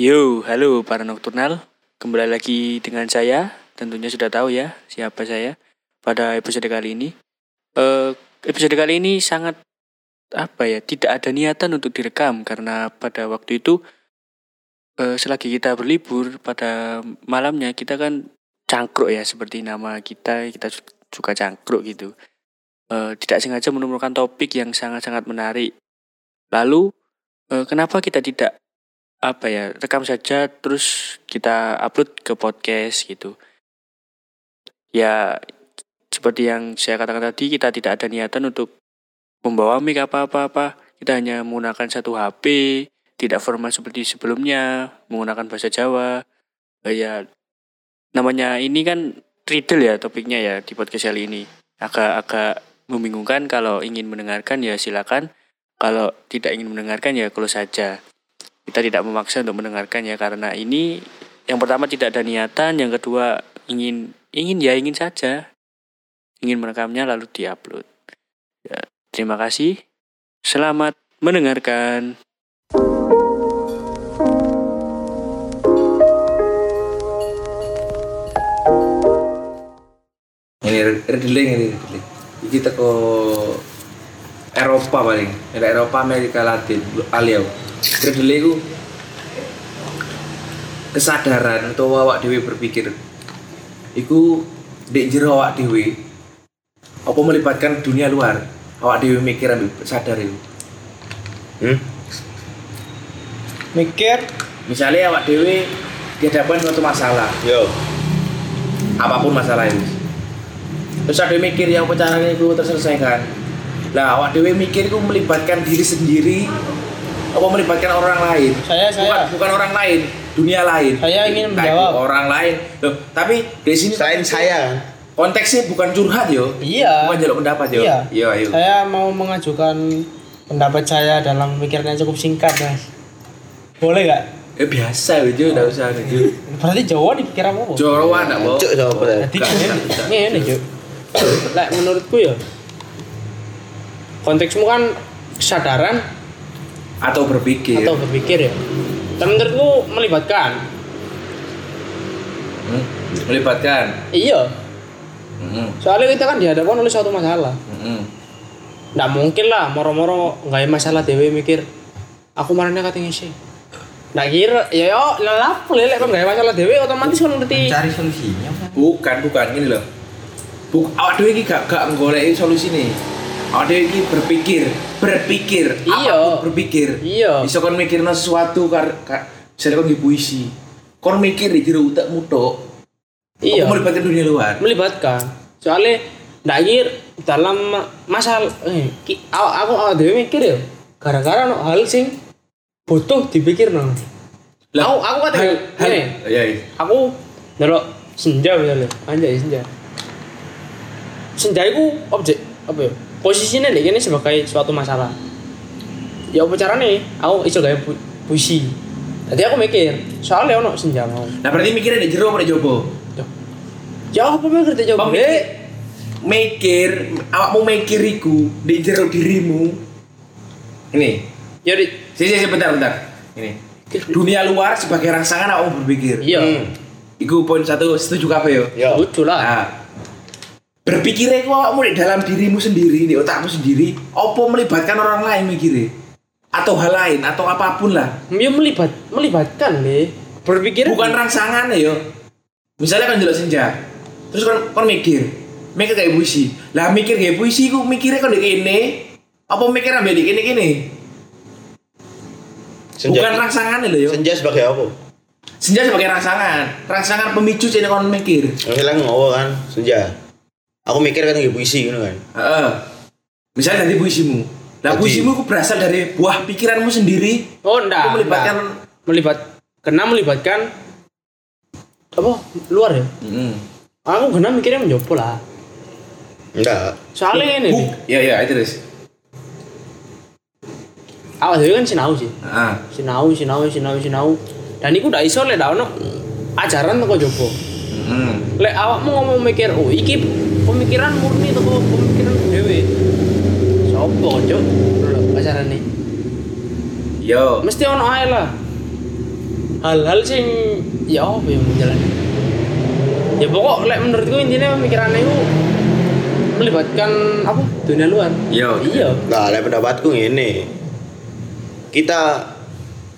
Yo, halo para Nokturnal. Kembali lagi dengan saya. Tentunya sudah tahu ya siapa saya pada episode kali ini. Episode kali ini sangat tidak ada niatan untuk direkam karena pada waktu itu selagi kita berlibur pada malamnya kita kan cangkruk ya, seperti nama kita suka cangkruk gitu. Tidak sengaja menemukan topik yang sangat-sangat menarik. Lalu kenapa kita tidak rekam saja terus kita upload ke podcast gitu. Ya seperti yang saya katakan tadi, kita tidak ada niatan untuk membawa mic apa-apa. Kita hanya menggunakan satu HP, tidak formal seperti sebelumnya, menggunakan bahasa Jawa. Ya namanya ini kan riddle ya topiknya ya di podcast kali ini. Agak membingungkan, kalau ingin mendengarkan ya silakan. Kalau tidak ingin mendengarkan ya close saja. Kita tidak memaksa untuk mendengarkan ya, karena ini yang pertama tidak ada niatan, yang kedua ingin merekamnya lalu diupload. Ya, terima kasih, selamat mendengarkan. Ini redeling. Kita ke Eropa paling, Amerika Latin, aliau. Kedele ku kesadaran atau awak dhewe berpikir iku ndek jero awak dhewe apa melibatkan dunia luar. Awak dhewe mikir ambek sadar iku. Mikir misalnya awak dhewe dihadapkan suatu masalah. Yo. Apapun masalahnya. Terus awak dhewe mikir yang carane iku terselesaikan. Lah awak dhewe mikir iku melibatkan diri sendiri apa melibatkan orang lain? Bukan orang lain, dunia lain. Saya ingin menjawab orang lain. Loh, tapi di sini saya konteksnya bukan curhat yo. Iya. Bukan jaluk pendapat yo. Iya. Yo, ayo. Saya mau mengajukan pendapat saya dalam pemikiran yang cukup singkat, Mas. Boleh enggak? Ya biasa gitu, enggak usah gitu. Berarti Jawa dipikir apa? Jawa enggak, Bro. Cuk Jawa berarti. Ngene, Cuk. Lah menurutku yo. Konteksmu kan kesadaran atau berpikir ya. Tapi menurutku melibatkan. Melibatkan. Iya. Soalnya kita kan dihadapkan oleh suatu masalah. Nggak mungkin lah moro-moro nggak ada masalah dewe mikir aku marahnya katanya sih. Nggak kira ya lelap lelek kan nggak ada masalah dewe otomatis kan ngerti. Cari solusinya. Bukan gini loh. Awak dhewe iki gak goleki solusi nih. Ade iki berpikir. Iya. Berpikir. Iya. Bisa kon mikirno sesuatu misalnya kon puisi. Kon mikir di jero utekmu tok. Iya. Kon melibatkan dunia luar. Melibatkan. Soale ndakir dalam masalah aku dhewe mikir ya. Gara-gara ono hal sing butuh dipikirno. Lah aku kate ngene. Iya. Aku ndelok senja misalnya. Anjay senja. Senja iku objek apa ya? Posisinya deh ini sebagai suatu masalah. Ya apa carane? Aku iso gawe puisi. Tadi aku mikir, soalnya ono senja mau. Nah berarti mikirnya deh jero apa jopo? Ya apa mikir deh jopo? Mikir, awakmu mikiriku deh jero dirimu. Ini. Ya di sisi bentar. Ini. Dunia luar sebagai rangsangan awakmu berpikir. Iya. Iku poin 1 setuju kabeh yo. Ya setuju lah. Nah. Berpikirnya kok mulai dalam dirimu sendiri, di otakmu sendiri, apa melibatkan orang lain mikirnya? Atau hal lain, atau apapun lah. Ya melibatkan deh. Berpikirnya bukan rangsangan ya. Misalnya kan jelok senja. Terus kan mikir kayak puisi. Lah mikir kayak puisi, ku mikirnya kan di kene. Apa mikir ambil di kene? Bukan rangsangan lho ya. Senja sebagai apa? Senja sebagai rangsangan. Rangsangan pemicu sih kan mikir. Hilang ngowo kan senja. Aku mikir kan kayak puisi gitu kan. Misalnya nanti puisimu. Nah puisimu aku berasal dari buah pikiranmu sendiri. Oh enggak. Aku melibatkan apa luar ya. Aku kena mikirnya menjopo lah. Enggak. Soalnya ini. Iya itu deh. Awal dulu kan sinau sih. Sinau. Dan aku udah iso lek dak ono ajaran teko jopo. Lek awakmu ngomong mikir, iki pemikiran murni teko pemikiran dhewe. Sopo cuk? Lho ajarane. Yo. Mesti ono ae lah. hal-hal sing ya apa yang menjalani. Ya pokok lek menurutku intinya pemikirannya itu melibatkan apa dunia luar. Yo, iya. Nah, lek pendapatku ngene. Kita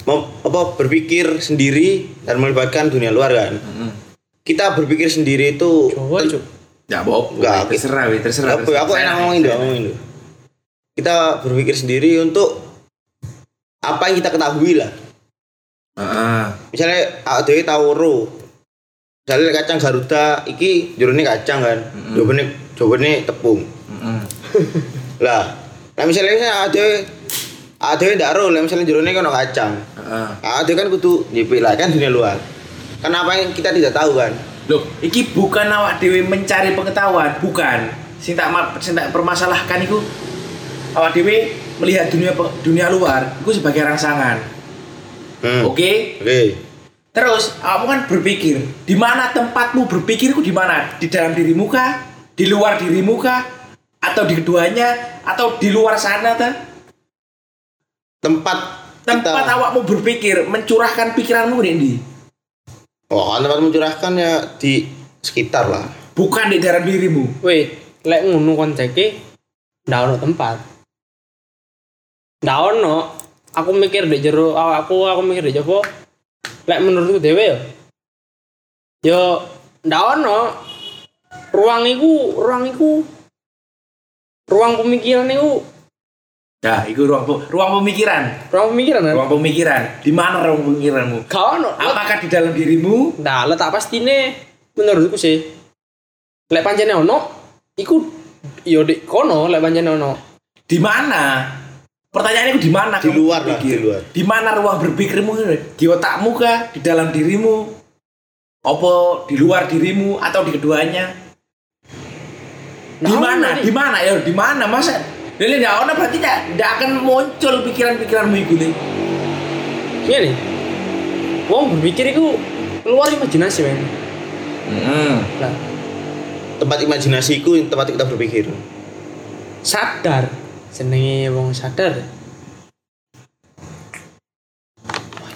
mau apa berpikir sendiri dan melibatkan dunia luar kan. Mm-hmm. Kita berpikir sendiri itu ya bohong. Enggak, terserah. Aku enak ngomongin. Kita berpikir sendiri untuk apa yang kita ketahui lah. Misalnya awake tahu ro. Misalnya kacang Garuda iki jurune kacang kan. Jawabane tepung. Lah, nah misalnya awake ndak ro, misalnya jurune kono kacang. Awake kan kudu nyipik lah kan dunia luar. Kenapa yang kita tidak tahu kan? Loh, iki bukan awak dhewe mencari pengetahuan, bukan. Sing tak permasalahkan iku awak dhewe melihat dunia luar iku sebagai rangsangan. Oke. Terus kamu kan berpikir, di mana tempatmu berpikir iku di mana? Di dalam dirimu kah? Di luar dirimu kah? Atau di keduanya? Atau di luar sana ta? Tempat awakmu berpikir, mencurahkan pikiranmu ngendi? Oh, tempat mencurahkan ya di sekitar lah. Bukan di daerah dirimu. Weh, lek ngono konceke ndak ono tempat. Ndak ono. Aku mikir di jero, aku mikir di jopo. Lek menurutku dhewe ya. Yo ndak ono. Ruang pemikiran niku. Nah, itu ruang pemikiran kan? Ruang pemikiran. Di mana ruang pemikiranmu? Gak ono. Apakah di dalam dirimu? Nah, letak pastine menurutku sih. Lek pancene ono, iku ya dik kono lek pancene ono. Di mana? Pertanyaanku di mana? Di luar lah, di luar. Di mana ruang berpikirmu? Di otakmu kah? Di dalam dirimu? Apa di luar dirimu atau di keduanya? Nah, di mana? Ya di mana, Mas? Dene ndak ono berarti ndak akan muncul pikiran-pikiranmu iku nih. Ngene. Wong berpikir iku keluar imajinasi, men. Nah, tempat imajinasiku tempat kita berpikir. Sadar, senenge wong sadar.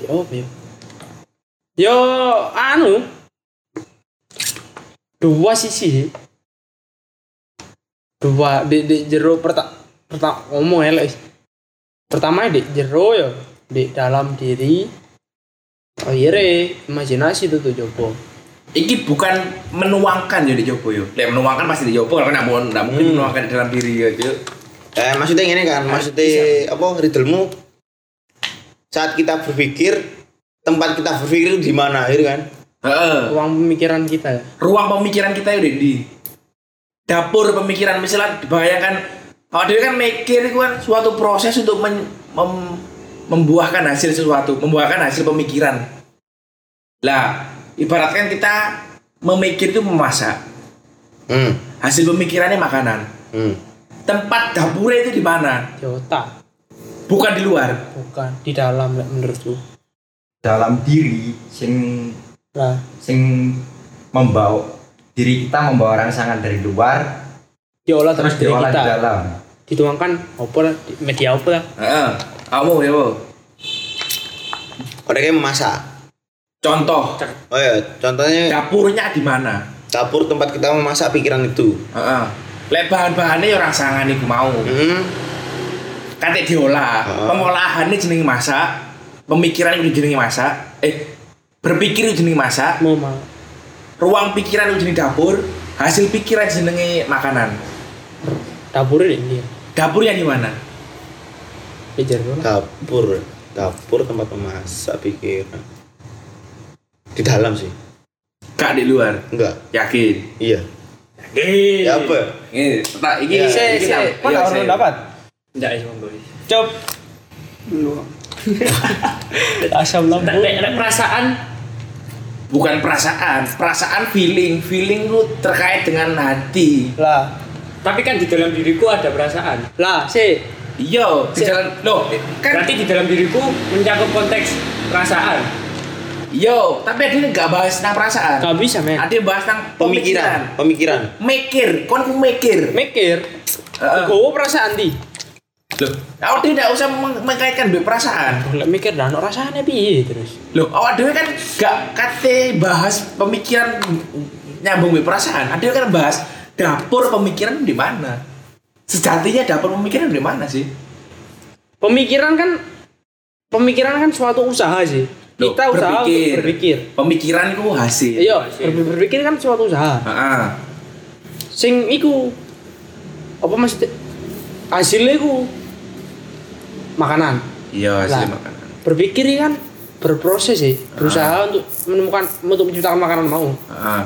Wah, yo, anu. Dua sisi. Dua di jero pertama di jero ya di dalam diri akhirnya imajinasi itu tuh jopo ini bukan menuangkan ya di jopo ya menuangkan pasti di jopo kalau nggak mungkin menuangkan di dalam diri ya maksudnya ini kan maksudnya apa ridelmu saat kita berpikir tempat kita berpikir di mana akhir kan ruang pemikiran kita ya di dapur pemikiran misalnya dibayangkan. Awak dhewe kan mikir iku kan suatu proses untuk membuahkan hasil sesuatu, membuahkan hasil pemikiran. Lah, ibaratkan kita memikir itu memasak. Hasil pemikirannya makanan. Tempat dapurnya itu di mana? Di otak. Bukan di luar. Bukan, di dalam menurutku. Dalam diri sing membawa diri kita membawa rangsangan dari luar. Diolah terus diolah di dalam. Dituangkan opor media opor. Kamu ya, Bu. Orangnya memasak. Contoh. Oh ya, contohnya dapurnya di mana? Dapur tempat kita memasak pikiran itu. Lek bahan-bahannya ya rangsangan iku mau. Kate diolah. Pengolahannya jenenge masak, pemikiran itu jenenge masak. Berpikir itu jenenge masak. Ruang pikiran itu jenenge dapur. Hasil pikiran jenenge makanan. Dapurnya ini. Dapurnya di mana? Dapur tempat memasak pikiran. Di dalam sih. Gak di luar. Enggak. Yakin. Iya. Yakin. Ya apa? Ini tak iki saya. Mana orang dapat? Enggak iso mbok. Cop. Lu. Asam lambung. Nek perasaan bukan perasaan feeling lu terkait dengan hati lah. Tapi kan di dalam diriku ada perasaan lah iya di dalam lo kan berarti di dalam diriku mencakup konteks perasaan iya tapi adine gak bahas tentang perasaan gak bisa men adine bahas tentang pemikiran mikir kon mikir gue perasaan di Loh, awak tidak usah mengkaitkan duwe perasaan. Lek mikir dah ono rasane piye terus. Loh, awak dhewe kan gak kate bahas pemikiran nyambung duwe perasaan. Ada kan bahas dapur pemikiran di mana? Sejatinya dapur pemikiran di mana sih? Pemikiran kan suatu usaha sih. Loh, kita usaha berpikir. Pemikiran iku hasil. Iya, berpikir kan suatu usaha. Heeh. Sing iku apa mesti hasilnya iku makanan. Iya, hasil makanan. Berpikir kan berproses sih, berusaha untuk menciptakan makanan mau. Heeh.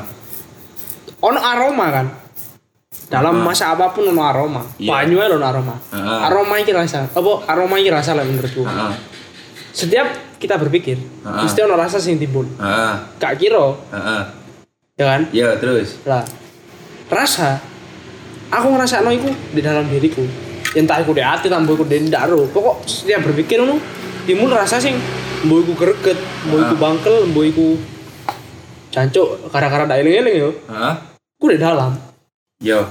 Ono aroma kan. Dalam masa apapun ono aroma. Banyu ae ono aroma. Aroma iki rasa. Apa aroma iki rasa lah menurutku. Setiap kita berpikir, mesti ono rasa sing timbul. Gak kira. Ya kan? Ya, terus. Lah. Rasa aku ngrasakno iku di dalam diriku. Entah iku di ati tambah iku ndak ro. Pokok setiap berpikir ngono timbul rasa sing mbok iku greget, mbok iku bangkel, mbok iku jancuk gara-gara ndak eling-eling yo. Ku di dalam. Yo.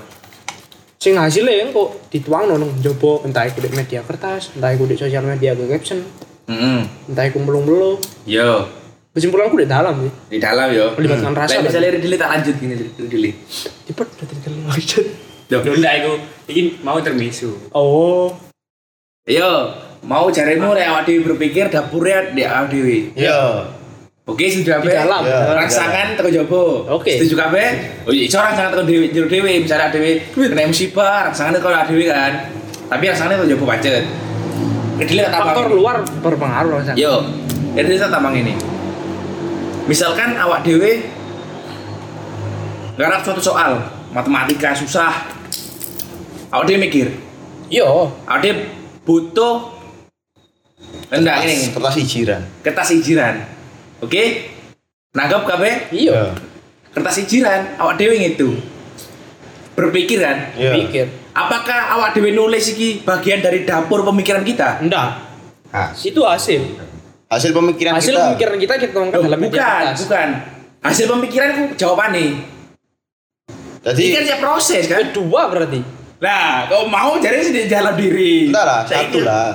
Sing hasilnya yang kok dituangno nang njaba, entah iku di media kertas, entah iku di sosial media ke caption. Entah iku mlung-mlung. Yo. Kesimpulanku di dalam sih. Di dalam yo. Melibatkan rasa. Bisa dili tak lanjut gini dili. Cepet lanjut. Loh, ndak iku iki mau termisu. Oh. Yo, mau jaremu rek awake dhewe berpikir dapure di awake dhewe. Yo. Oke, sudah di dalam. Rasakan teko njaba. Setuju kabeh? Oh, iso rasakan teko dhewe, misalnya dhewe kena musibah, rasakan teko dhewe kan. Tapi rasakan teko njaba pancet. Faktor luar berpengaruh rasakan. Yo. Jadi saya tambang ini. Misalkan awak dhewe ngarep suatu soal, matematika susah. Awak dhewe mikir. Yo, awak dhewe butuh ndak ngene, kertas ijiran. Oke? Nanggap kabeh? Iya. Kertas ijiran, awak dhewe ngitung. Berpikiran, mikir. Apakah awak dhewe nulis iki bagian dari dapur pemikiran kita? Ndak. Nah, itu hasil pemikiran hasil kita. Hasil pemikiran kita ngomong dalam media kertas. Bukan. Hasil pemikiran ku jawabane. Jadi ini kan siap proses kan? Kedua berarti. Nah, kau mau cari sendiri jalan diri. Entar lah, satu lah.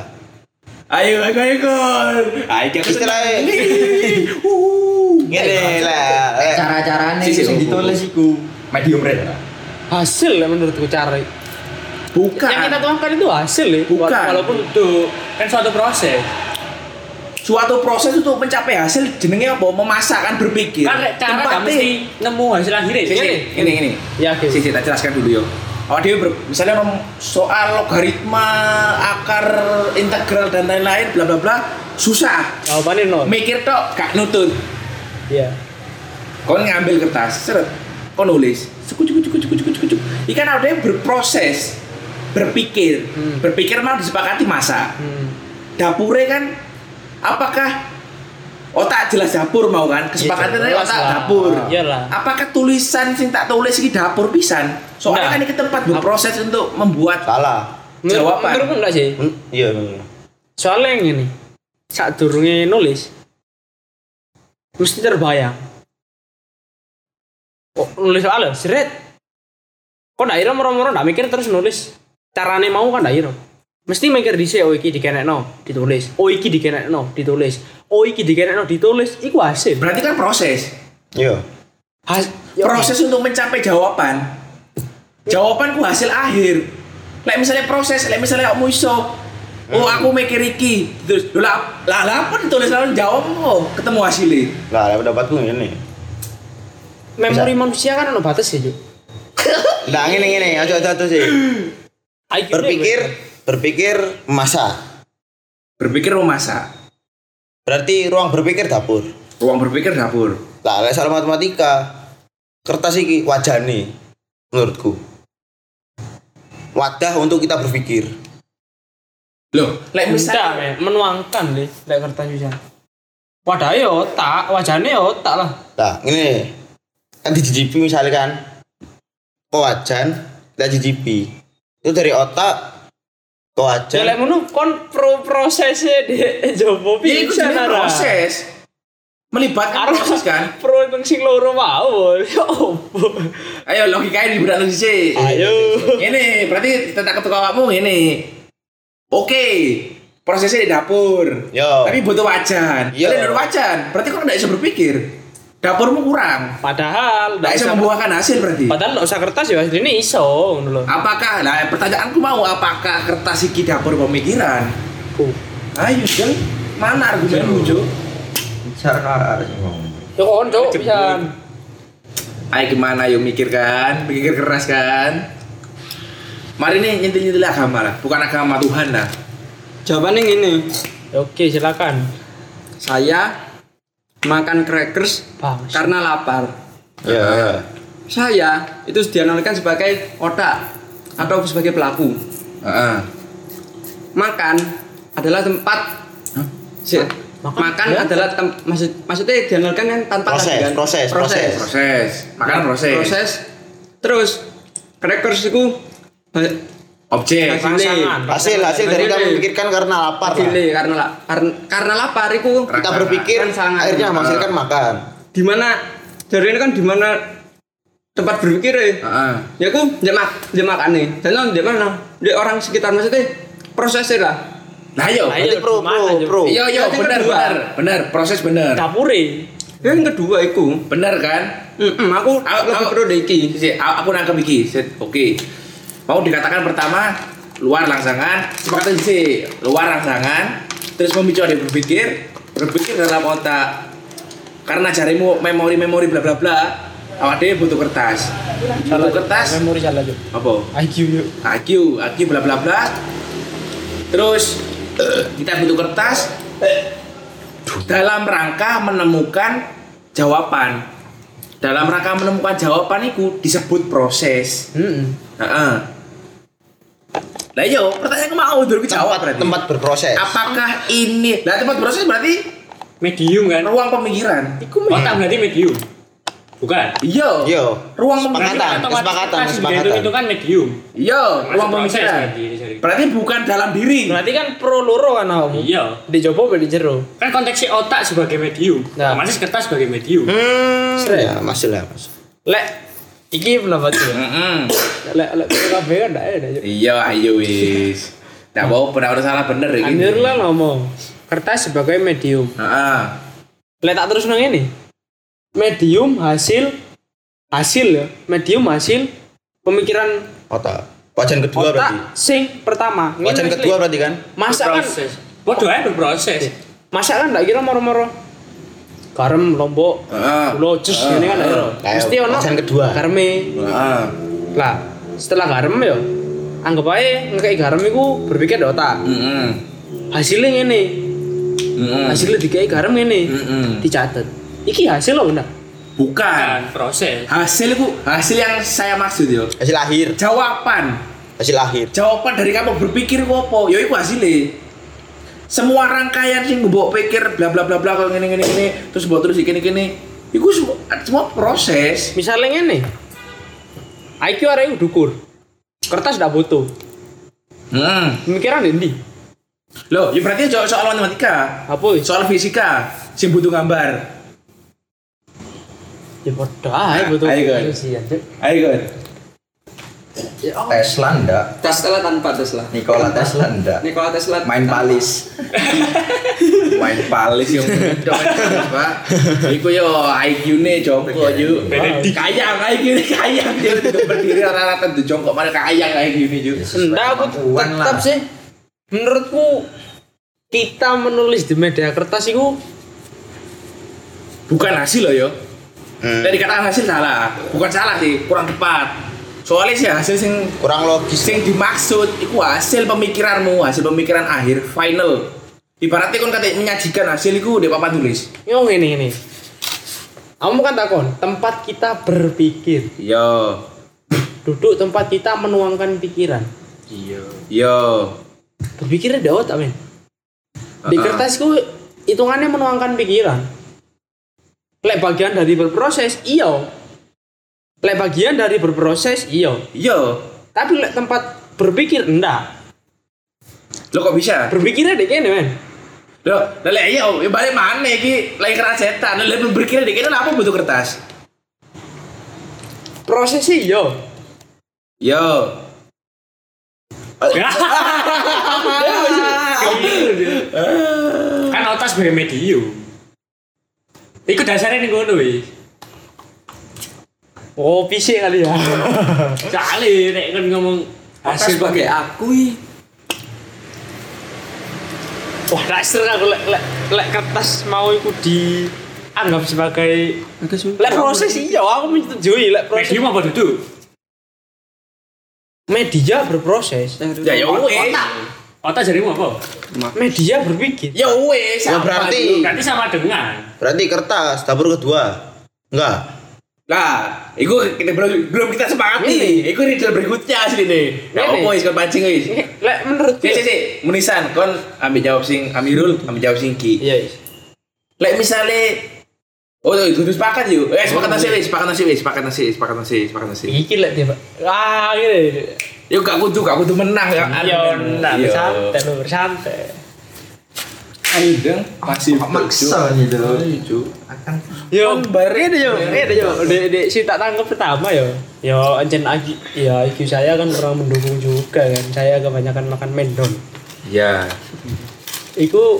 Ayo. Ayo istilahnya. Ngene lah. Cara-carane sing ditulis iku medium rare. Hasil menurutku cari. Bukan. Yang kita tuangkan itu hasil ya. Bukan. Walaupun itu kan suatu proses. Suatu proses untuk mencapai hasil jenenge apa? Memasak kan berpikir. Kan cara mesti nemu hasil akhirnya. Ini. Ya, oke. Sisi tak jelaskan dulu yo. Awak dhewe misalnya soal logaritma, akar, integral dan lain-lain bla bla bla, susah. Jawabane no. Mikir tok gak nutun. Iya. Kon ngambil kertas, seret. Kon nulis. Cukup. Iki kan awake berproses, berpikir. Berpikir mau disepakati masak. Dapure kan apakah otak jelas dapur mau kan? Kesepakatannya otak dapur. Iyalah. Apakah tulisan sing tak tulis iki dapur pisan? Soalnya kan iki tempat berproses untuk membuat salah. Jawaban. Menurutku enggak sih? Iya, bener. Soalnya ngene. Sadurunge nulis mesti terbayang. Kok nulis soal seret. Kok ndak ira moro-moro ndak mikir terus nulis. Carane mau kan ndak ira. Mesti mikir dhisik, oh iki dikenekno, ditulis. Oh iki dikenekno, ditulis. Oh iki dikenekno, ditulis. Iku hasil. Berarti kan proses. Iya. Proses untuk mencapai jawaban. Jawabanku hasil akhir. Lek misalnya proses, lek misalnya aku iso. Oh aku mikir iki, terus lah apa ditulis lawan jawabmu, ketemu hasilnya. Lah pendapatku ngene. Memori manusia kan ono batas ya, Juk. Lah ngene, aja sih. Berpikir memasak. Berarti ruang berpikir dapur. Lah lek soal matematika, kertas iki wajane menurutku. Wadah untuk kita berpikir. Loh, lek misalnya menuangkan le lek kertas iki. Wadah yo otak, wajane yo otak lah. Lah ngene. Kan dijijipi misalnya kan. Kok wajan, lek dijijipi. Itu dari otak Koajen. Lek ngono kon prosese dhek jopo pisan arah. Proses. Melibatkan proses kan. Pro iku sing loro wae. Ayo logikae diberatno sik. Ayo. Ngene, berarti tetak ketok awakmu ngene. Oke, prosesnya di dapur. Yo. Tapi butuh wajan. Yo. Kalian butuh wajan. Berarti kok nggak bisa berpikir. Dapurmu kurang. Padahal nggak bisa membuahkan hasil berarti. Padahal nggak usah kertas ya hasilnya iso. Apakah? Nah, pertanyaanku mau apakah kertas iki dapur pemikiran? Ayo, Jel. Mana argumenmu, Jo? Bicara sing ngomong. Yo kon, Jo, pisan. Ayo gimana, yuk mikir kan, mikir keras kan. Mari nih nyentil-nyentil agama lah, bukan agama Tuhan lah. Jawabannya gini. Oke, silakan. Saya makan crackers karena lapar. Ya. Saya itu dianalogikan sebagai otak atau sebagai pelaku. Makan adalah tempat. Maksudnya dianalkan kan tanpa proses. Makan proses. Terus crackers itu objek hasil dari kita memikirkan karena lapar. Karena lapar itu kita berpikir akhirnya menghasilkan makan. Di mana dari ini kan di mana tempat berpikir ya. Ya aku makan nih. Dan di mana? Di orang sekitar maksudnya prosesnya lah. Nah yo, berarti pro. Yo, benar, proses benar. Dapure. Yang kedua iku, benar kan? Aku pro iki. Aku nangkep iki. Oke. Mau dikatakan pertama luar langsangan, sepakat sih. Luar langsangan, terus memicu ada berpikir dalam otak. Karena jarimu memori bla bla bla. Awak dhewe butuh kertas. Kalau kertas, memori salah yo. Apa? IQ bla bla bla. Terus kita butuh kertas dalam rangka menemukan jawaban. Dalam rangka menemukan jawaban itu disebut proses. Nah yo, pertanyaanku mau dulu dijawab berarti. Tempat berproses. Apakah ini? Nah tempat berproses berarti medium kan? Ruang pemikiran. Iku otak berarti medium. Bukan? Iya. Ruang pemikiran atau kesepakatan. Itu kan medium. Iya, ruang pemikiran. Berarti bukan dalam diri. Berarti kan pro loro kan om. Iya. Dicoba di jero. Kan konteksnya otak sebagai medium. Nah, masih kertas sebagai medium. Ya, masih lah. Lek iki pendapat yo. Lek kabeh kan ndak ada. Iya, ayo wis. Ndak apa-apa, ora salah bener iki. Anjir lah ngomong. Kertas sebagai medium. Heeh. Lek tak terus nang ngene. Medium hasil ya. Medium hasil pemikiran otak. Wajan kedua otak berarti. Sing pertama. Wajan kedua berarti kan. Masakan. Waduh ae berproses. Masakan ndak kira moro-moro. Garam lombok. Pulau jus ngene kan lho. Mesti ono wajan kedua. Gareme. Lah, setelah garam ya anggap ae ngekeki garam iku berpikir di otak. Hasilnya ngene. Hasilnya dikeki garam ngene. Dicatet. Iki hasil loh enggak? Bukan proses. Hasil yang saya maksud yo. Hasil akhir. Jawaban dari kamu berpikir opo? Yo iku hasilnya. Semua rangkaian sing mbok pikir bla bla bla bla kok ngene terus mbok terus iki ngene. Iku semua proses. Misalnya ngene. IQ arek dukur. Kertas ndak butuh. Pemikiran endi? Loh, ya berarti soal matematika. Apa? Soal fisika sing butuh gambar. Ya bodoh aja betul. Ayo kan Tesla enggak? Tesla tanpa Tesla. Nikola Tesla enggak? Nikola Tesla main palis. Yang bener Pak. Iku yo IQ-ne jongkok yo. Kayang dia berdiri rata-rata di jongkok malah kayang IQ-ne yo. Enggak aku tetap sih. Menurutku kita menulis di media kertas itu bukan hasil loh yo. Dan dikatakan hasil salah, bukan salah sih, kurang tepat. Soalnya sih hasil sing kurang logis, sing dimaksud iku hasil pemikiranmu, hasil pemikiran akhir final. Ibaratnya kon kate menyajikan hasil iku di papan tulis. Yo ngene. Kamu kan takon, tempat kita berpikir. Yo. Duduk tempat kita menuangkan pikiran. Yo. Berpikirnya di otak, men. Di kertas ku hitungannya menuangkan pikiran. Lek bagian dari berproses, iya. Tapi lek tempat berpikir enggak. Lo kok bisa? Berpikirnya dek kene, men. Loh, lek iya, balik mana iki? Lek kerasetan, lek berpikir dek kene apa butuh kertas? Proses sih, yo. Kan otak sebagai medium. Iku dasarnya nih ngono iki. Oh, pisik kali ya. Cale nek kan ngomong hasil pakai aku iki. Wah, dasar aku lek kertas mau iku di anggap sebagai lek proses iya aku menyetujui lek proses. Medium apa duduk? Media berproses. Ya ya otak jarimu apa? Media berpikir. Ya wes. Ya berarti sama dengan. Berarti kertas tabur kedua. Enggak. Nah, iku kita belum kita sepakati. Iku riddle berikutnya asli nih. Nah, opo wis kepancing wis. Lek menurut sik Munisan kon ambil jawab sing Amirul, ambil jawab sing Ki. Iya, wis. Lek misale oh, itu sepakat yuk. Sepakat nasi. Iki lek dia, Pak. Ah, ngene. Yo gak kudu menang ya. Yo santai. Ayo dong, masih maksa gitu loh. Yo bare yo. Dek si tak tangkap pertama yo. Yo ancen lagi. Ya IQ saya kan kurang mendukung juga kan. Saya kebanyakan makan mendom. Iya. Iku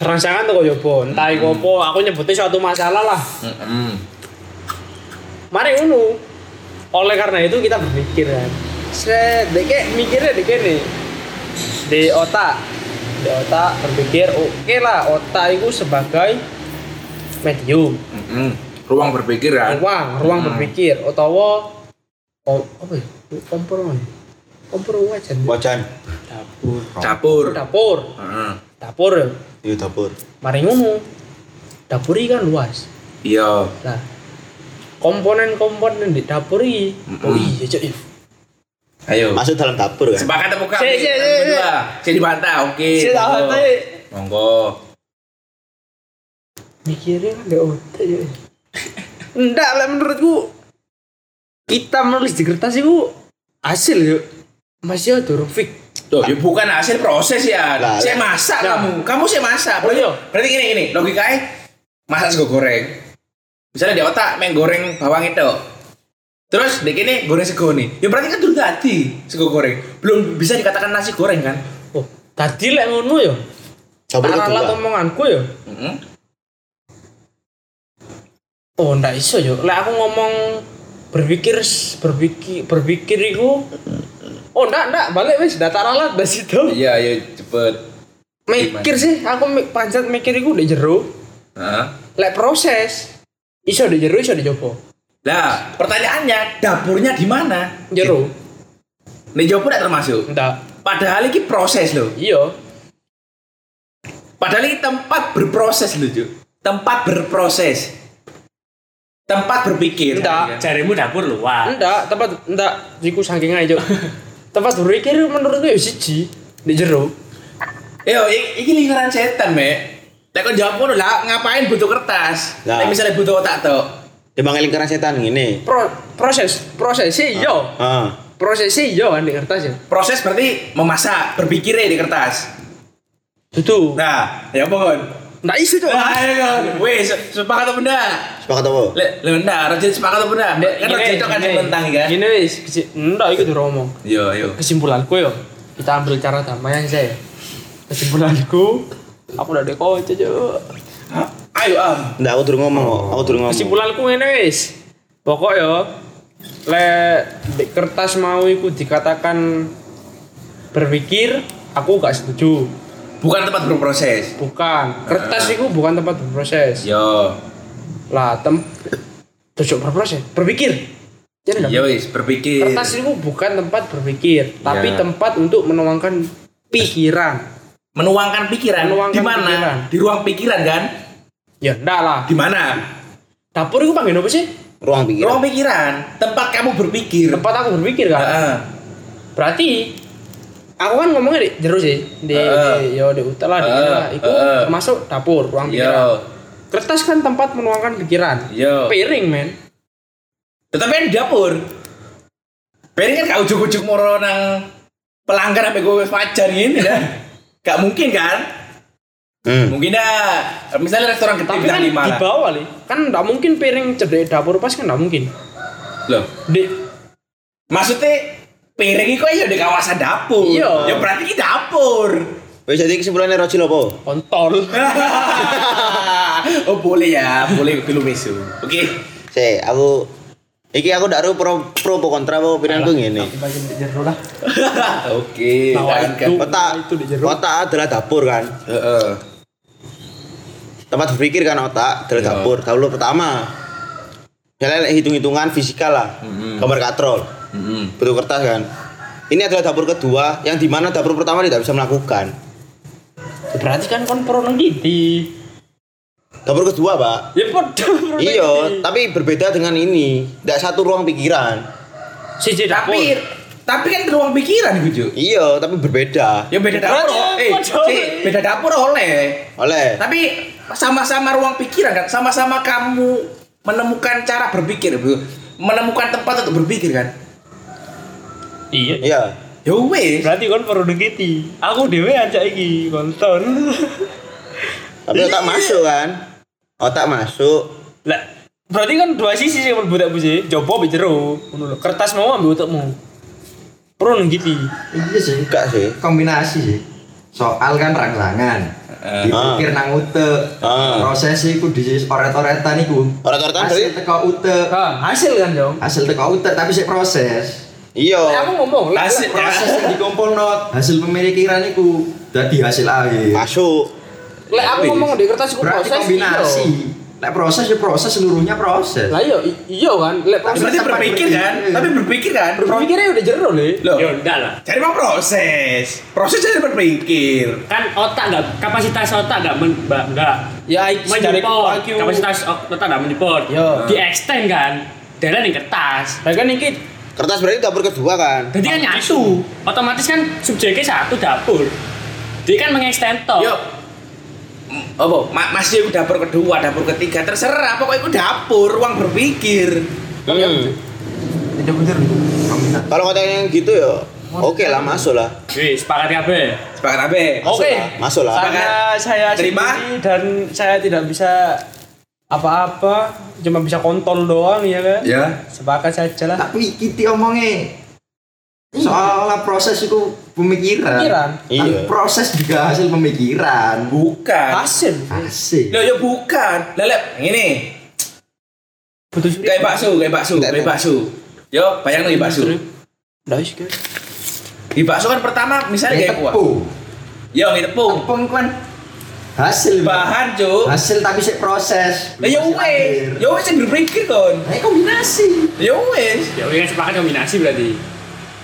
rangsangan tuh kok jopo. Entah iku opo, aku nyebutin suatu masalah lah. Mari ngono. Oleh karena itu kita berpikir kan. Set, dek mikirnya dek ini di otak berpikir oke lah otak itu sebagai medium ruang berpikir kan ruang berpikir atau apa ya kompor wajan dapur mari ngono dapur kan luas iya nah komponen di dapur iki oh iya cek ayo masuk dalam dapur kan sepakat apa kami saya dibantah oke monggo mikirnya kan di otak ya enggak lah menurutku kita menulis di kertas itu hasil yuk masih ada rufik tuh ya bukan hasil proses ya nah, saya masak nah. kamu saya masak berarti gini logikanya masak sego goreng misalnya di otak main goreng bawang itu terus dek ini goreng sego nih. Ya berarti kan dulu tadi sego goreng. Belum bisa dikatakan nasi goreng kan? Oh, tadi lek ngono ya. Salah omonganku ya. Oh, ndak iso yo. Lek aku ngomong berpikir iku. Oh, ndak balik wis dataran lah blas itu. Iya, ya cepet. Mikir sih, aku pancet mikir iku ndek jero. Heeh. Lek proses iso ndek jero iso dicoba. Lah, pertanyaannya dapurnya di mana? Jero. Nek jawab ndak termasuk. Ndak. Padahal iki proses lho. Iya. Padahal iki tempat berproses lho, Cuk. Tempat berpikir. Ndak, jaremu dapur luas. Ndak. Iku saking ae, Cuk. Tempat berpikir menurutku yo siji, nek jero. Yo, iki lingkaran setan, Mek. Nek kon jawab ngono lah, ngapain butuh kertas? Nek misalnya butuh otak tok. Dibangun lingkaran setan gini. Prosesnya iya kan di kertas ya. Proses berarti memasak, berpikirnya di kertas. Itu. Nah, ya mohon. Nggak isu tuh. Wes, sepakat atau benda? Sepakat apa? Benda, Roger sepakat atau benda? Kan Roger itu kan tentang kan. Gini wes, ndak iku diromong. Yo. Kesimpulanku yo. Kita ambil cara damai aja ya. Kesimpulanku, aku udah deko aja, Cuk. Ayo ndak aku durung ngomong kok. Kesimpulanku ngene wis. Pokok yo lek kertas mau iku dikatakan berpikir, aku gak setuju. Bukan tempat berproses. Bukan. Kertas iku bukan tempat berproses. Yo. Lah tujuh berproses, berpikir. Ya wis, berpikir. Kertas iku bukan tempat berpikir, tapi tempat untuk menuangkan pikiran. Di mana? Di ruang pikiran kan? Ya ndak lah. Di mana? Dapur itu panggil apa sih? Ruang pikiran. Tempat kamu berpikir. Tempat aku berpikir kan. Berarti aku kan ngomongnya jero sih di utak lah. Itu termasuk dapur, ruang pikiran. Kertas kan tempat menuangkan pikiran. Piring men. Tetapi di dapur. Piring kan gak ujuk-ujuk moro nang pelanggan sampai gue fajar gini kan. Gak mungkin kan? Mungkin dah, misalnya restoran gede kan di bawah li, kan nggak mungkin piring cedek dapur pas kan nggak mungkin. Loh, maksudnya piring itu aja di kawasan dapur. Iya. Ya berarti di dapur. Wis jadi kesimpulannya Roji lopo? Kontol. Oh boleh ya, boleh film isu. Oke. Saya aku iki aku ndak ro pro po kontra po piranku ngene. Oke. Otak adalah dapur kan? Heeh. Tempat berpikir kan otak adalah dapur. Dapur pertama. Jalan hitung-hitungan fisika lah. Gambar katrol. Bentuk kertas kan. Ini adalah dapur kedua yang di mana dapur pertama tidak bisa melakukan. Berarti kan kon pro nang ndi? Dapur kedua, Pak. Ya padahal. Iya, tapi berbeda dengan ini. Ndak satu ruang pikiran. Siji dapur. Tapi kan ruang pikiran iku, Juk. Iya, tapi berbeda. Ya beda dapur. Beda dapur oleh. Tapi sama-sama ruang pikiran kan, sama-sama kamu menemukan cara berpikir, Bu. Menemukan tempat untuk berpikir kan. Iya. Ya wes. Berarti kon perlu ngiti. Aku dhewe ajak iki konton. Tapi otak masuk kan? Otak masuk. Lah, berarti kan dua sisi sing budak buse. Coba bijero ngono lho. Kertas mau ambil otakmu. Perlu ngiti. Iya sih, enggak sih. Kombinasi sih. Soal kan ranglangan. Dipikir nang utek. Proses iku di oret-oretan iku. Oret-oretan dari teko utek. Hasil kan, Jong. Hasil teko utek tapi sik proses. Iya. Aku ngomong hasil proses yang dikompolno, hasil pemikiran iku dadi hasil akhir. Masuk. Lek aku ngomong di kertas iku proses kombinasi. Lek proses ya proses seluruhnya proses. Lah iya kan. Lek berarti berpikir kan? Tapi berpikir kan? Berpikirnya udah jero le. Ya udah lah. Cari mah proses. Proses jadi berpikir. Kan otak enggak kapasitas otak enggak. Ya menipot. Kapasitas otak enggak menipot. Di extend kan. Dalan ning kertas. Lah kan iki kertas berarti dapur kedua kan? Jadi kan nyatu. Otomatis kan subjeknya satu dapur. Dia kan mengekstend toh. Yo. Apa? Masih dapur kedua, dapur ketiga, terserah pokoknya itu dapur, ruang berpikir. Tidak bener. Kalau katanya gitu ya. Oke lah, masuk lah. Wis, sepakat kabeh. Sepakat kabeh. Oke. Masuk lah. Saya terima dan saya tidak bisa apa-apa, cuma bisa kontol doang ya kan? Ya. Sepakat saja lah. Tapi kita omongnya soal proses itu pemikiran. Iya. Proses juga hasil pemikiran, bukan hasil. Loh ya bukan. Lelep ini. Kayak bakso. Yo, bayangin lagi bakso. Nice guys. Di bakso kan pertama misalnya kayak kuah. Yo, tepung. Tepung kan hasil bahan cuk, hasil tapi sik proses. Ya wis, sing berpikir kon. Nek kombinasi. Ya wis. Ya wis sepakat kombinasi berarti.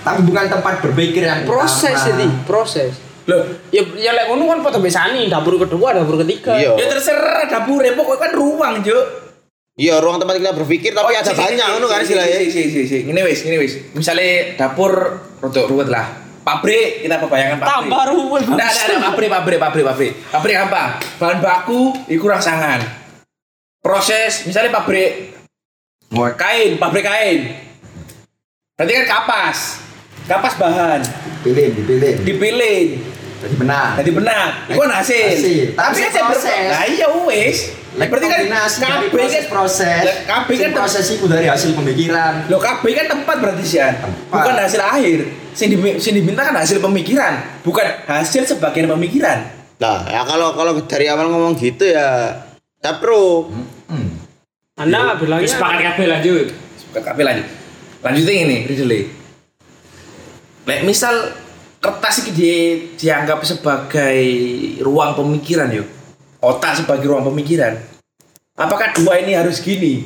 Tapi bukan tempat berpikir yang proses iki, proses. Loh, ya lek ngono kan padha besani dapur kedua, dapur ketiga. Iya. Ya terserah dapure pokoknya kan ruang cuk. Iya, ruang tempat kita berpikir tapi ada banyak ngono kan sih lah ya. Ngene wis. Misale dapur rodok ruwet lah. Pabrik, kita bayangkan pabrik. Tambah ruwet. Ndak pabrik. Pabrik apa? Bahan baku iku rangsangan. Proses, misalnya pabrik kain, pabrik kain. Berarti kan kapas. Kapas bahan. Dipilih. Tadi benar. Iku hasil. Tapi kan proses. Lah iya wis. Berarti kan proses. Kabeh kan proses iku dari hasil pemikiran. Lho kabeh kan tempat berarti sian. Bukan hasil akhir. Sing diminta kan hasil pemikiran, bukan hasil sebagian pemikiran. Nah, ya kalau dari awal ngomong gitu ya, saya pro. Anda bilangnya sepakat kabeh lanjut. Lanjutin ini, Ridley. Lek misal kertas iki dianggap sebagai ruang pemikiran yo. Otak sebagai ruang pemikiran. Apakah dua ini harus gini?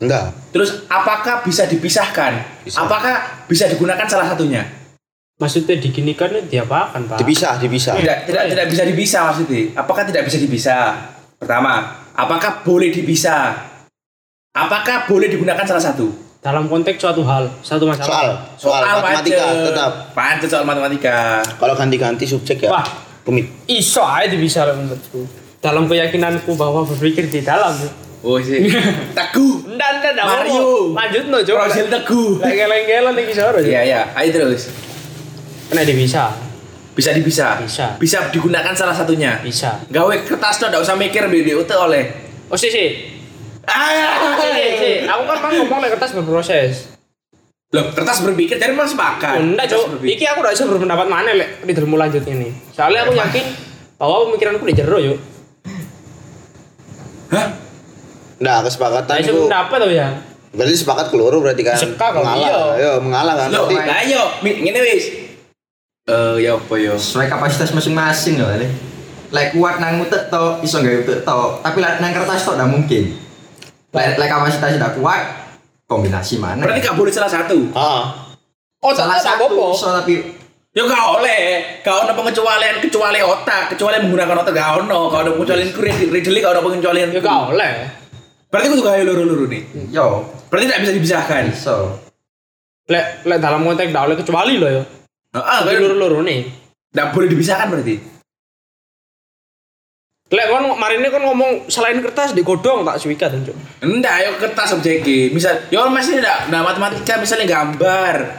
Enggak. Terus apakah bisa dipisahkan? Bisa. Apakah bisa digunakan salah satunya? Maksudnya diginikan itu diapakan, Pak? Dipisah. Tidak bisa dipisah maksudnya. Apakah tidak bisa dipisah? Pertama, apakah boleh dipisah? Apakah boleh digunakan salah satu? Dalam konteks suatu hal, satu masalah. Soal matematika tetap. Pancet soal matematika. Kalau ganti-ganti subjek ya. Wah, rumit. Iso ae bisa menurutku. Dalam keyakinanku bahwa berpikir di dalam. Oh sih. Teguh. Ndak Mario. Lanjutno, Cuk. Proses teguh. Lek geleng-geleng iki sore. Iya. Ayo terus. Nek bisa. Bisa dipisah. Bisa digunakan salah satunya. Bisa. Gawe kertas tok ndak usah mikir dhewe utek oleh. Oh sih. Aku kan ngomong lek kertas berproses. Loh, kertas berpikir jadi masih pakai. Enggak, Cuk. Iki aku udah bisa berpendapat mana lek ditermu lanjutnya nih. Soalnya aku yakin bahwa pemikiranku udah jero, Cuk. Hah? Nah, kesepakatan itu. Itu pendapat toh ya? Berarti sepakat keloro berarti kan. Seka, mengalah. Ayo, mengalah kan. Loh, nah, ayo, ngene wis. Ya apa ya? Sesuai kapasitas masing-masing lho, Le. Lek kuat nang utek tok, iso gawe utek tok. Tapi lek nang kertas tok ndak mungkin. Lek kapasitas ndak kuat. Kombinasi mana? Berarti gak boleh salah satu. Heeh. Oh, salah satu. Iso tapi yo gak oleh. Gak ono pengecualian kecuali otak, kecuali menggunakan otak gak ono. Gak ono pengecualian kredit, gak ono pengecualian. Yo gak oleh. Berarti kudu gawe loro-loro nih. Yo. Berarti gak bisa dipisahkan. Iso. Lek dalam konteks gak oleh kecuali lho yo. Heeh, loro-loro nih. Gak boleh dipisahkan berarti. Lek kon marine kon ngomong selain kertas digodong tak suwikat Cuk. Enggak, yo kertas objeki. Misal yo masih ndak matematika misalnya gambar.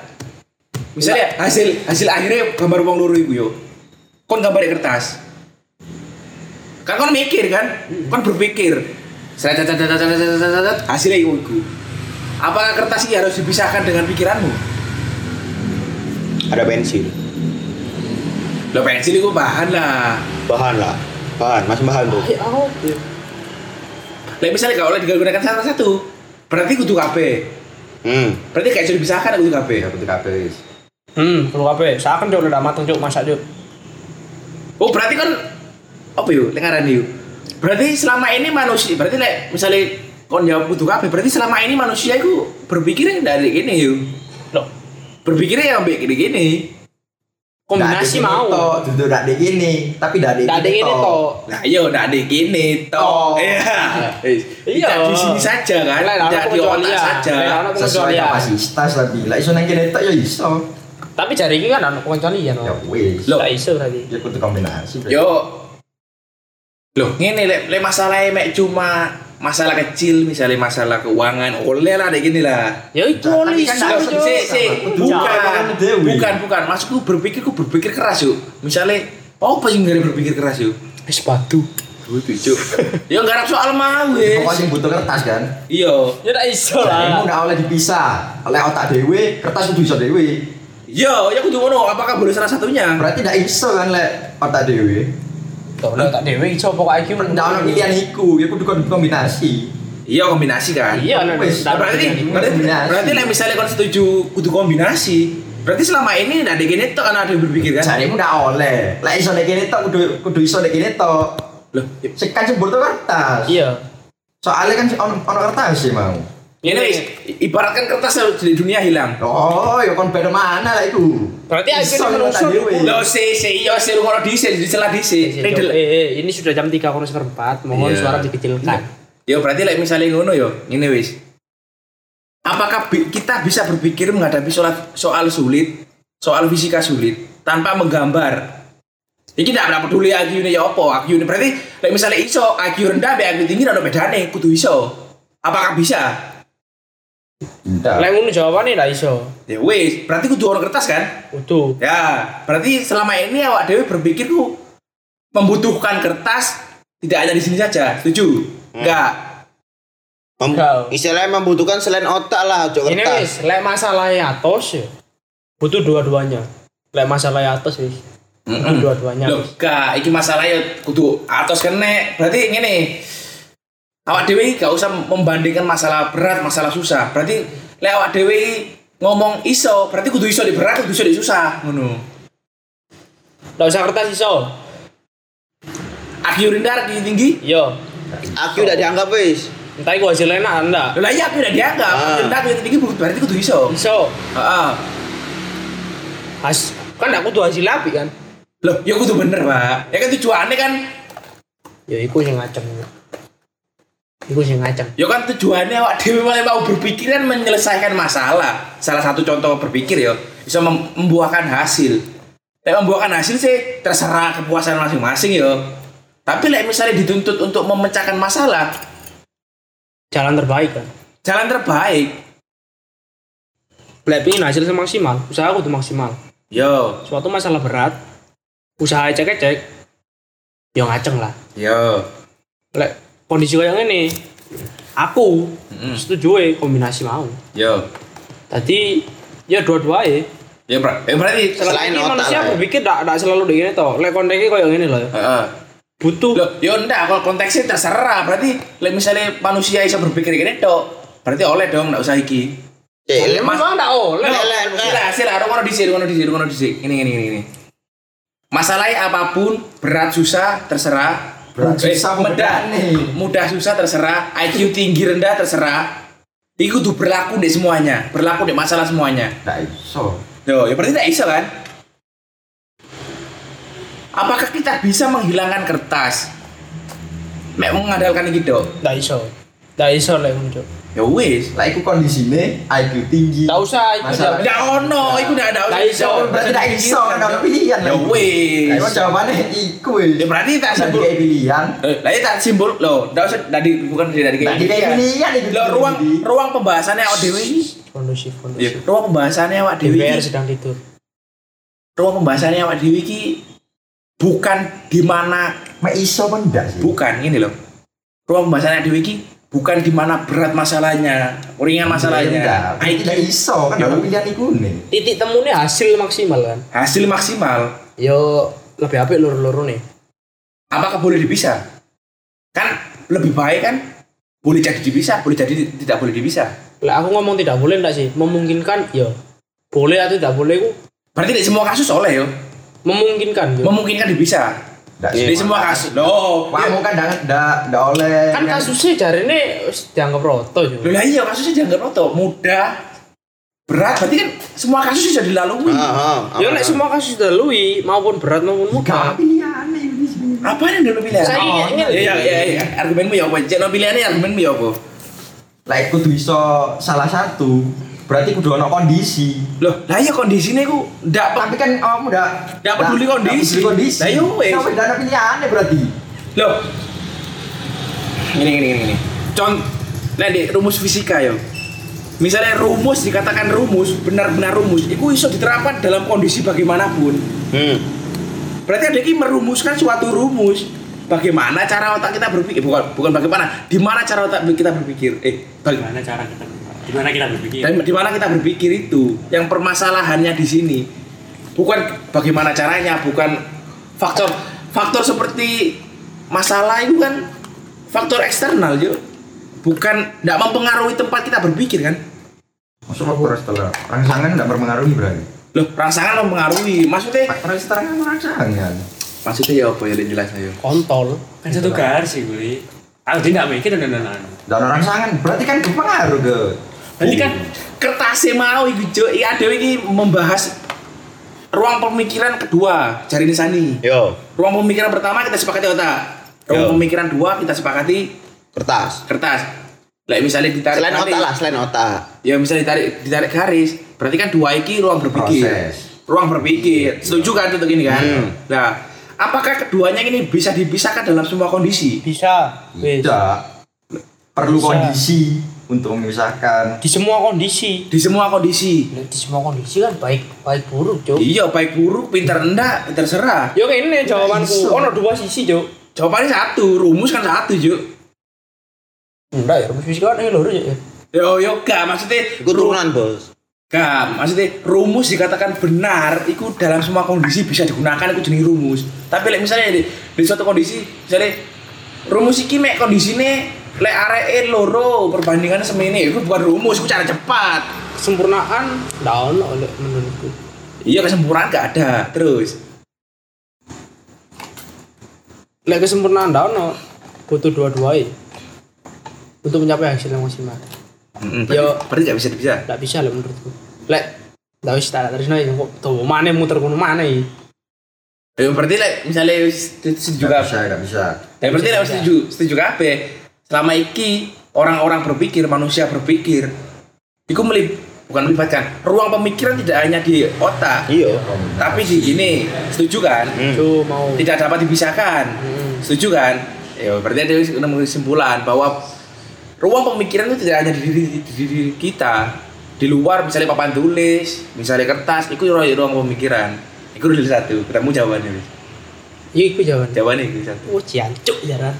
Misalnya hasil akhirnya gambar wong loro iku yo. Kon gambar kertas. Kan kon mikir kan? Kon berpikir. Hasilnya iku. Apakah kertas ini harus dipisahkan dengan pikiranmu? Ada pensil. Lah pensil iku bahan lah. Bahan, masih bahan tuh. Ya, oke. Lah misalnya kalau oleh digunakan salah satu, berarti kudu kabeh. Berarti kayak sudah dipisahkan kudu kabeh. Ya kudu kabeh wis. Kudu kabeh. Saken Cuk udah mateng Cuk masak Cuk. Oh, berarti kan apa yo lek ngarani yo. Berarti selama ini manusia, berarti lek misalnya kon jawab kudu kabeh, berarti selama ini manusia iku berpikirnya dari gini yo. Loh, berpikirnya yang ambek gini-gini. Kombinasi mau to dudu dak gini tapi dak gini to. Nah iya dak gini to. Iya. Iya di sini saja kan. Dak di otak saja. Sesuai kapasitas tapi. Lah iso nang kene tok ya iso. Tapi jari iki kan ana konconi ya to. Ya wis. Dak iso berarti. Ya kudu kombinasi. Yo. Loh, ngene lek masalahe mek cuma masalah kecil misalnya masalah keuangan oleh lah kayak gini lah ya itu oleh bukan maksudku berpikir keras yuk misalnya apa yang gak berpikir keras yuk sepatu butuh ya ngarap soal mau ya pokoknya butuh kertas kan iya ya gak iso lah gak oleh dipisah oleh otak dewe kertas itu bisa dewe iya ya aku ngono apakah boleh salah satunya berarti gak iso kan lek otak dewe Tolong tak dewe iso pokoke iki mendalan pilihan iku, ya kudu kombinasi. Iya kombinasi kan. Iya wis. Berarti nek misale kon setuju kudu kombinasi. Berarti selama ini ndak kene tok ana dhewe berpikir kan. Jaremu ndak oleh. Lek iso nek kene tok kudu iso nek kene tok. Loh, sekan jebul tok kertas. Iya. Soale kan ono kertas sih mau. Ngene wis, ibaratkan kertas di dunia hilang. Oh, ya kon ben mana lah itu. Berarti akhirnya menusuk. Loh, se ngono dhisik, dicelah dhisik. Ini sudah jam 3:04, mohon suara dikecilkan. Ya berarti lek misale ngono ya, ngene wis. Apakah kita bisa berpikir menghadapi soal sulit, soal fisika sulit tanpa menggambar? Iki ndak peduli IQ-ne ya opo, IQ-ne berarti lek misale iso IQ rendah be IQ tinggi ora bedane, kudu iso. Apakah bisa? Lek ngono jawabane ndak iso. Ya wis, berarti kudu ono kertas kan? Kudu. Ya, berarti selama ini awak dhewe berpikir ku membutuhkan kertas tidak hanya di sini saja. Setuju? Enggak. Istilahnya membutuhkan selain otak lah ojo kertas. Ini wis, lek masalahe atos ya. Butuh dua-duanya. Lek masalahe atos wis. Dua-duanya. Loh, gak iki masalahe kudu atos kene. Berarti ngene. Awak dhewe gak usah membandingkan masalah berat, masalah susah. Berarti lek awak dhewe ngomong iso, berarti kudu iso di berat, kudu iso di susah, ngono. Ndak usah kertas iso. IQ rendah, IQ tinggi? Yo. IQ udah dianggap wis. Entar iku hasilnya enak ndak? Lah iya IQ udah dianggap, rendah IQ tinggi berarti kudu iso. Iso. Heeh. Kan ndak kudu hasil apik kan? Loh, ya kudu bener, Pak. Ya kan tujuannya kan ya iku sing ngacem. Iku sing ngacem. Yo kan tujuannya awak dhewe mau berpikiran menyelesaikan masalah. Salah satu contoh berpikir yo iso membuahkan hasil. Lek membuahkan hasil sih terserah kepuasan masing-masing yo. Tapi lek misalnya dituntut untuk memecahkan masalah, jalan terbaik kan. Jalan terbaik. Plepin hasil semaksimal, usaha kudu maksimal. Yo, suatu masalah berat, usaha cek-cek. Yo ngaceng lah. Yo. Lek kondisi kayak gini, aku setuju kombinasi mau. Yo. Tadi Ya dua-duanya. Ya, berarti selain otak. Manusia berpikir enggak selalu begini toh. Lek konteknya koyo ngene lho. Heeh. Butuh. Loh, ya ndak kalau konteksnya terserah. Berarti lek misalnya manusia iso berpikir ngene tok, berarti oleh dong enggak usah iki. Lek mah enggak oleh. Hasil arep ngono dhisik, Ini. Masalahnya apapun, berat susah terserah. Mudah susah terserah, IQ tinggi rendah terserah. Iku tuh berlaku deh semuanya, berlaku deh masalah semuanya. Enggak iso. Yo, ya berarti tidak bisa kan? Apakah kita bisa menghilangkan kertas? Mek mengandalkan iki dok. Tidak bisa lek ngono. Ya wis, lek iku kondisine IQ tinggi. Tidak usah IQ. Ndak ono, iku ndak ada. Tidak iso, berarti tidak iso ana pilihan. Ya wis. Ayo jawabane iku. Ya berarti tak simbol pilihan. Lah ya tak simbol lho, ndak usah tadi bukan dari kayak pilihan. Lho ruang pembahasannya awak dhewe iki. Kondusif. Ya, ruang pembahasannya awak dhewe sedang tidur. Ruang pembahasannya awak dhewe iki bukan di mana mek iso mendak sih. Bukan ngene lho. Ruang pembahasannya dhewe iki bukan di mana berat masalahnya, ringan masalahnya. IQ tidak iso kan dalam pilihan iku ne. Titik temunya hasil maksimal kan. Hasil maksimal. Yo lebih apik loro-loro ne. Apakah boleh dipisah? Kan lebih baik kan boleh jadi dipisah, boleh jadi tidak boleh dipisah. Lah aku ngomong tidak boleh ndak sih? Memungkinkan ya. Boleh atau tidak boleh ku. Berarti di semua kasus oleh yo. Memungkinkan yo. Memungkinkan dipisah. Di semua kasus. Loh, kamu kan ndak oleh. Kan kasusnya jarene dianggap roto yo. Lah iya kasusnya dianggap roto, mudah. Berat berarti kan semua kasus sudah dilalui. Heeh. Ya nek semua kasus sudah dilalui, maupun berat maupun mudah. Pilihan ini sebenarnya. Apaan yang dulu pilihan? Saya ingat. Iya, argumenmu ya apa? Jeneng pilihannya argumenmu ya apa? Lek kudu iso salah satu, berarti kudu ono kondisi. Loh, lah iya kondisine ku ndak tapi kan awakmu ndak peduli kondisi. Lah yo wis. Sampe ndak ana pilihane berarti. Loh. Ini. Contoh nek rumus fisika yo. Misalnya rumus dikatakan rumus, benar-benar rumus, iku iso diterapkan dalam kondisi bagaimanapun. Berarti ada iki merumuskan suatu rumus. Bagaimana cara otak kita berpikir? Bukan bagaimana. Di mana cara otak kita berpikir? Bagaimana cara kita? Di mana kita berpikir? Di mana kita berpikir itu yang permasalahannya di sini. Bukan bagaimana caranya, bukan faktor seperti masalah itu kan faktor eksternal yo. Bukan enggak mempengaruhi tempat kita berpikir kan? Maksudnya faktor eksternal. Rangsangan enggak berpengaruhi berarti. Loh, rangsangan mempengaruhi. Maksudnya faktor eksternal rangsangan. Maksudnya ya apa ya jelas ayo. Kontol. Kan satu garis sih gue. Aku tidak mikir dan. Dan orang sangan berarti kan berpengaruh ke. Berarti kan kertasnya mau iku Jo. Iya dhewe iki membahas ruang pemikiran kedua Jarine Sani. Yo. Ruang pemikiran pertama kita sepakati otak. Ruang pemikiran dua kita sepakati kertas. Lek misalnya ditarik selain otak. Ya misalnya ditarik garis, berarti kan dua iki ruang berpikir. Proses. Ruang berpikir. Setuju kan untuk ini kan? Nah, apakah keduanya ini bisa dipisahkan dalam semua kondisi? Bisa. Tidak. Perlu bisa. Kondisi untuk memisahkan. Di semua kondisi. Di semua kondisi kan baik buruk, Cok. Iya, baik buruk, pintar rendah, terserah. Yo ini jawabanku. Ono dua sisi, Cok. Jawabannya satu, rumus kan satu, Cok. Enggak ya, rumus fisika kan loro, Cok. Yo gak maksudnya turunan, Bos. Gak, maksudnya rumus dikatakan benar itu dalam semua kondisi bisa digunakan itu jenis rumus. Tapi like, misalnya di suatu kondisi, misalnya rumus iki mek kondisine lek areke loro perbandingannya semene, itu bukan rumus, itu cara cepat. Kesempurnaan ndak ono lek menurutku. Iya, kesempurnaan gak ada. Terus lek kesempurnaan ndak ono, butuh dua-duanya untuk mencapai hasil yang maksimal. Yo, berarti enggak bisa dipisah. Enggak bisa lho menurutku. Lek enggak wis tak terusno ya kok dawa maneh muter kono maneh. Ya berarti lek misale wis enggak bisa. Ya berarti lek setuju kabeh. Selama iki orang-orang berpikir, manusia berpikir. Iku bukan melibatkan. Ruang pemikiran tidak hanya di otak. Iya. Tapi di gini, setuju kan? Setuju mau. Tidak dapat dipisahkan. Setuju kan? Ya berarti ada kesimpulan bahwa ruang pemikiran itu tidak hanya di diri kita, di luar misalnya papan tulis, misalnya kertas, itu ruang pemikiran. Itu udah satu, ketemu jawabannya. Iya, itu jawabannya. Jawabannya itu satu. Oh, jancuk jaran.